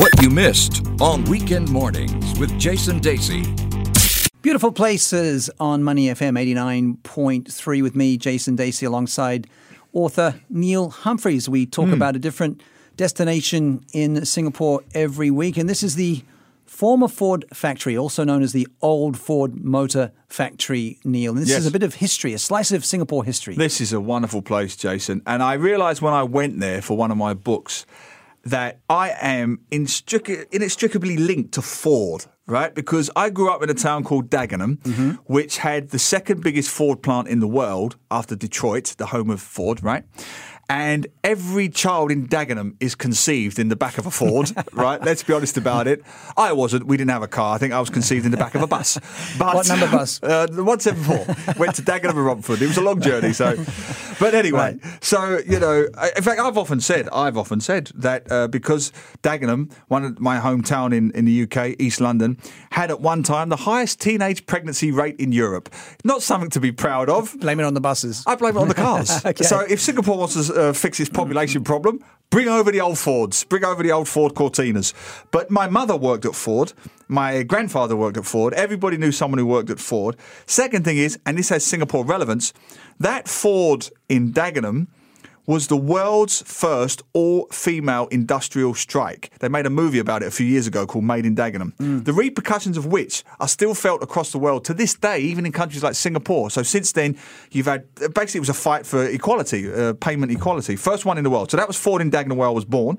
What you missed on Weekend Mornings with Jason Dacey. Beautiful Places on Money FM 89.3 with me, Jason Dacey, alongside author Neil Humphreys. We talk about a different destination in Singapore every week, and this is the former Ford factory, also known as the old Ford Motor Factory, Neil. And this is a bit of history, a slice of Singapore history. This is a wonderful place, Jason. And I realised when I went there for one of my books that I am inextricably linked to Ford, right? Because I grew up in a town called Dagenham, which had the second biggest Ford plant in the world after Detroit, the home of Ford, right? And every child in Dagenham is conceived in the back of a Ford, right? Let's be honest about it. I wasn't. We didn't have a car. I think I was conceived in the back of a bus. But, what number bus? The 174. Went to Dagenham-Romford. It was a long journey. But anyway, so, you know, in fact, I've often said that because Dagenham, one of my hometown in the UK, East London, had at one time the highest teenage pregnancy rate in Europe. Not something to be proud of. Blame it on the buses. I blame it on the cars. Okay. So if Singapore wants to fix its population problem, bring over the old Fords, bring over the old Ford Cortinas. But my mother worked at Ford, my grandfather worked at Ford, everybody knew someone who worked at Ford. Second thing is, and this has Singapore relevance, that Ford in Dagenham was the world's first all-female industrial strike. They made a movie about it a few years ago called Made in Dagenham, the repercussions of which are still felt across the world to this day, even in countries like Singapore. So since then, you've had, basically it was a fight for equality, payment equality, first one in the world. So that was Ford in Dagenham where I was born.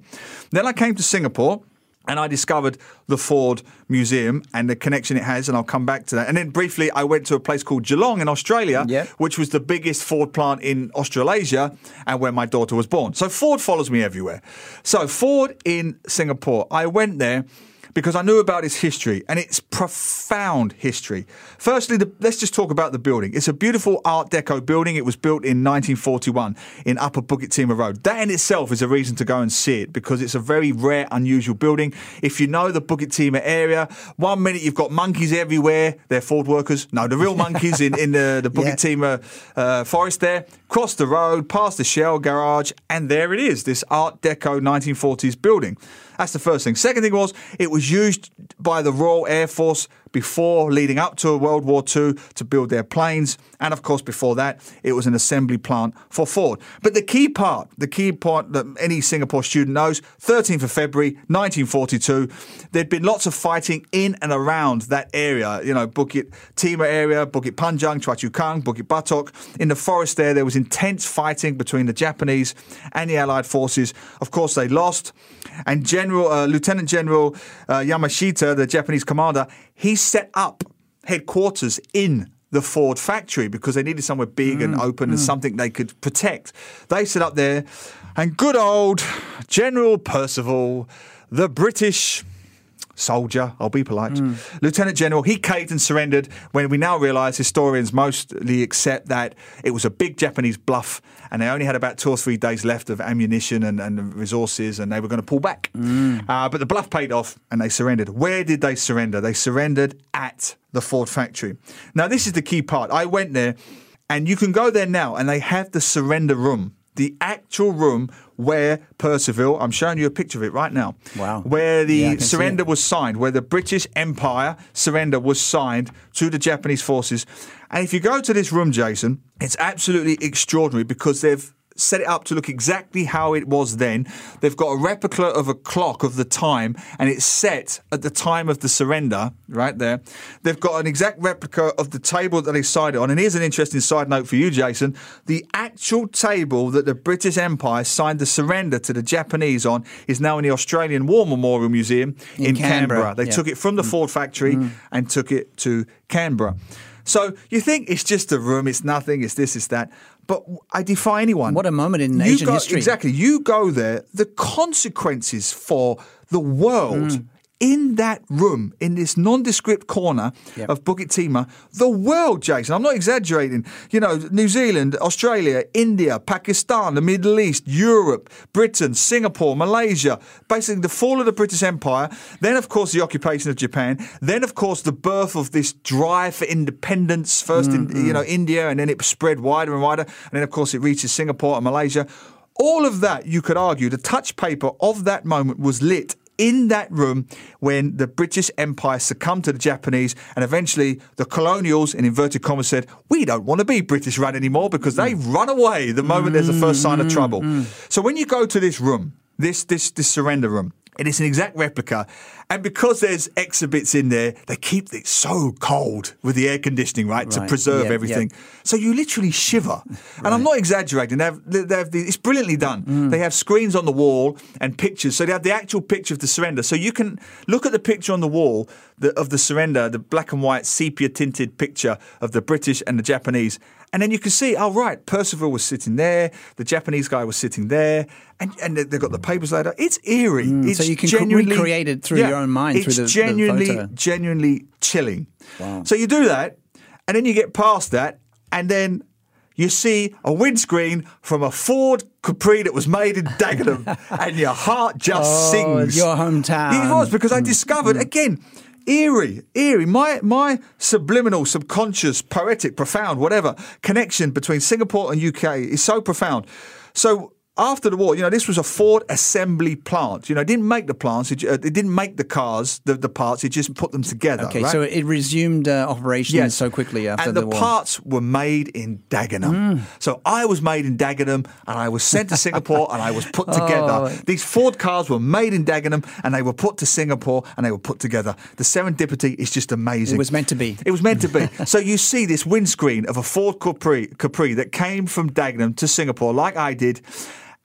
Then I came to Singapore and I discovered the Ford Museum and the connection it has, and I'll come back to that. And then briefly, I went to a place called Geelong in Australia, which was the biggest Ford plant in Australasia and where my daughter was born. So Ford follows me everywhere. So Ford in Singapore, I went there because I knew about its history, and it's profound history. Firstly, let's just talk about the building. It's a beautiful Art Deco building. It was built in 1941 in Upper Bukit Timah Road. That in itself is a reason to go and see it because it's a very rare, unusual building. If you know the Bukit Timah area, one minute you've got monkeys everywhere. They're Ford workers. No, the real monkeys in the Bukit Timah forest there. Cross the road, past the Shell garage, and there it is, this Art Deco 1940s building. That's the first thing. Second thing was, it was used by the Royal Air Force before leading up to World War II to build their planes. And of course, before that, it was an assembly plant for Ford. But the key part that any Singapore student knows, 13th of February, 1942, there'd been lots of fighting in and around that area, you know, Bukit Timah area, Bukit Panjang, Choa Chu Kang, Bukit Batok. In the forest there was intense fighting between the Japanese and the Allied forces. Of course, they lost. And Lieutenant General Yamashita, the Japanese commander, he set up headquarters in the Ford factory because they needed somewhere big and open and something they could protect. They set up there, and good old General Percival, the British soldier, I'll be polite, Lieutenant General, he caved and surrendered when we now realise historians mostly accept that it was a big Japanese bluff and they only had about 2 or 3 days left of ammunition and resources and they were going to pull back. But the bluff paid off and they surrendered. Where did they surrender? They surrendered at the Ford factory. Now, this is the key part. I went there and you can go there now and they have the surrender room. The actual room where Percival, I'm showing you a picture of it right now. Wow. Where the surrender was signed, where the British Empire surrender was signed to the Japanese forces. And if you go to this room, Jason, it's absolutely extraordinary because they've set it up to look exactly how it was then. They've got a replica of a clock of the time, and it's set at the time of the surrender, right there. They've got an exact replica of the table that they signed it on. And here's an interesting side note for you, Jason. The actual table that the British Empire signed the surrender to the Japanese on is now in the Australian War Memorial Museum in Canberra. They took it from the Ford factory and took it to Canberra. So you think it's just a room, it's nothing, it's this, it's that. But I defy anyone. What a moment in Asian history. Exactly. You go there, the consequences for the world in that room, in this nondescript corner of Bukit Timah, the world, Jason, I'm not exaggerating. You know, New Zealand, Australia, India, Pakistan, the Middle East, Europe, Britain, Singapore, Malaysia, basically the fall of the British Empire, then, of course, the occupation of Japan, then, of course, the birth of this drive for independence, first in India, and then it spread wider and wider, and then, of course, it reaches Singapore and Malaysia. All of that, you could argue, the touch paper of that moment was lit in that room when the British Empire succumbed to the Japanese, and eventually the colonials, in inverted commas, said, we don't want to be British-run anymore, because they run away the moment there's the first sign of trouble. So when you go to this room, this surrender room, and it's an exact replica. And because there's exhibits in there, they keep it so cold with the air conditioning, right? To preserve everything. So you literally shiver. And I'm not exaggerating. It's brilliantly done. They have screens on the wall and pictures. So they have the actual picture of the surrender. So you can look at the picture on the wall of the surrender, the black and white sepia-tinted picture of the British and the Japanese. And then you can see, oh, right, Percival was sitting there, the Japanese guy was sitting there, and they've got the papers laid out. It's eerie. It's so you can recreate it through your own mind. It's through genuinely chilling. Wow. So you do that, and then you get past that, and then you see a windscreen from a Ford Capri that was made in Dagenham, and your heart just sings. Your hometown. It was, because I discovered, again, eerie. My subliminal, subconscious, poetic, profound, whatever, connection between Singapore and UK is so profound. So after the war, this was a Ford assembly plant. It didn't make the plants. It didn't make the cars, the parts. It just put them together. Okay, right? So it resumed operations so quickly after the war. And the parts were made in Dagenham. So I was made in Dagenham, and I was sent to Singapore, and I was put together. These Ford cars were made in Dagenham, and they were put to Singapore, and they were put together. The serendipity is just amazing. It was meant to be. So you see this windscreen of a Ford Capri that came from Dagenham to Singapore, like I did.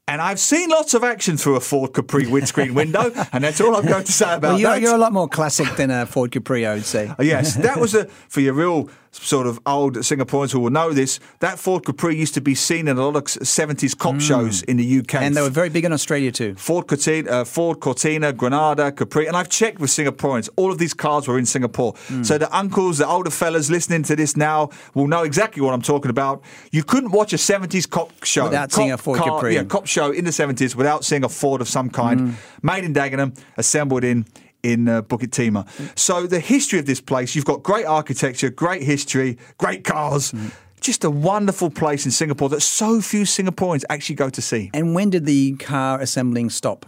And I've seen lots of action through a Ford Capri windscreen window, and that's all I'm going to say about that. You're a lot more classic than a Ford Capri, I would say. Yes, that was for your real sort of old Singaporeans who will know this, that Ford Capri used to be seen in a lot of 70s cop shows in the UK. And they were very big in Australia too. Ford Cortina, Granada, Capri. And I've checked with Singaporeans. All of these cars were in Singapore. So the uncles, the older fellas listening to this now will know exactly what I'm talking about. You couldn't watch a 70s cop show. Without seeing a Ford Capri. Yeah, cop show in the 70s without seeing a Ford of some kind. Made in Dagenham, assembled in Bukit Timah. So the history of this place, you've got great architecture, great history, great cars, just a wonderful place in Singapore that so few Singaporeans actually go to see. And when did the car assembling stop?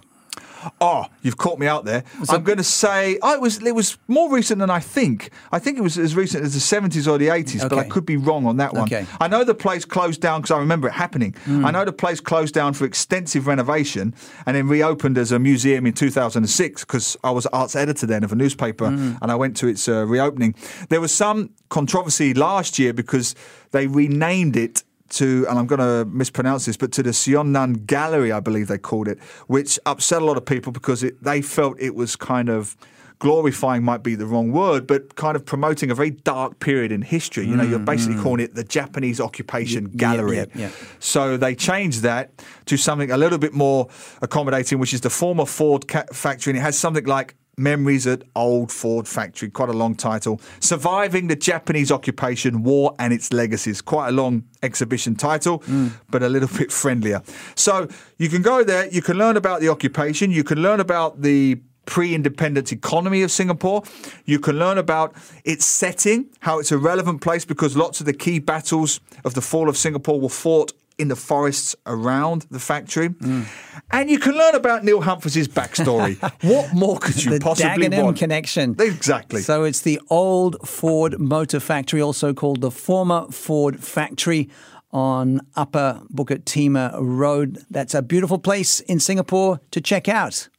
Oh, you've caught me out there. So I'm going to say it was more recent than I think. I think it was as recent as the 70s or the 80s, but I could be wrong on that one. Okay. I know the place closed down because I remember it happening. I know the place closed down for extensive renovation and then reopened as a museum in 2006 because I was arts editor then of a newspaper and I went to its reopening. There was some controversy last year because they renamed it to, and I'm going to mispronounce this, but to the Sionnan Gallery, I believe they called it, which upset a lot of people because they felt it was kind of, glorifying might be the wrong word, but kind of promoting a very dark period in history. You're basically calling it the Japanese Occupation Gallery. So they changed that to something a little bit more accommodating, which is the former Ford factory, and it has something like Memories at Old Ford Factory, quite a long title. Surviving the Japanese Occupation, War and Its Legacies. Quite a long exhibition title, but a little bit friendlier. So you can go there, you can learn about the occupation, you can learn about the pre-independence economy of Singapore. You can learn about its setting, how it's a relevant place because lots of the key battles of the fall of Singapore were fought in the forests around the factory. And you can learn about Neil Humphreys' backstory. What more could you possibly Dagenham want? The connection. Exactly. So it's the old Ford Motor Factory, also called the former Ford Factory on Upper Bukit Timah Road. That's a beautiful place in Singapore to check out.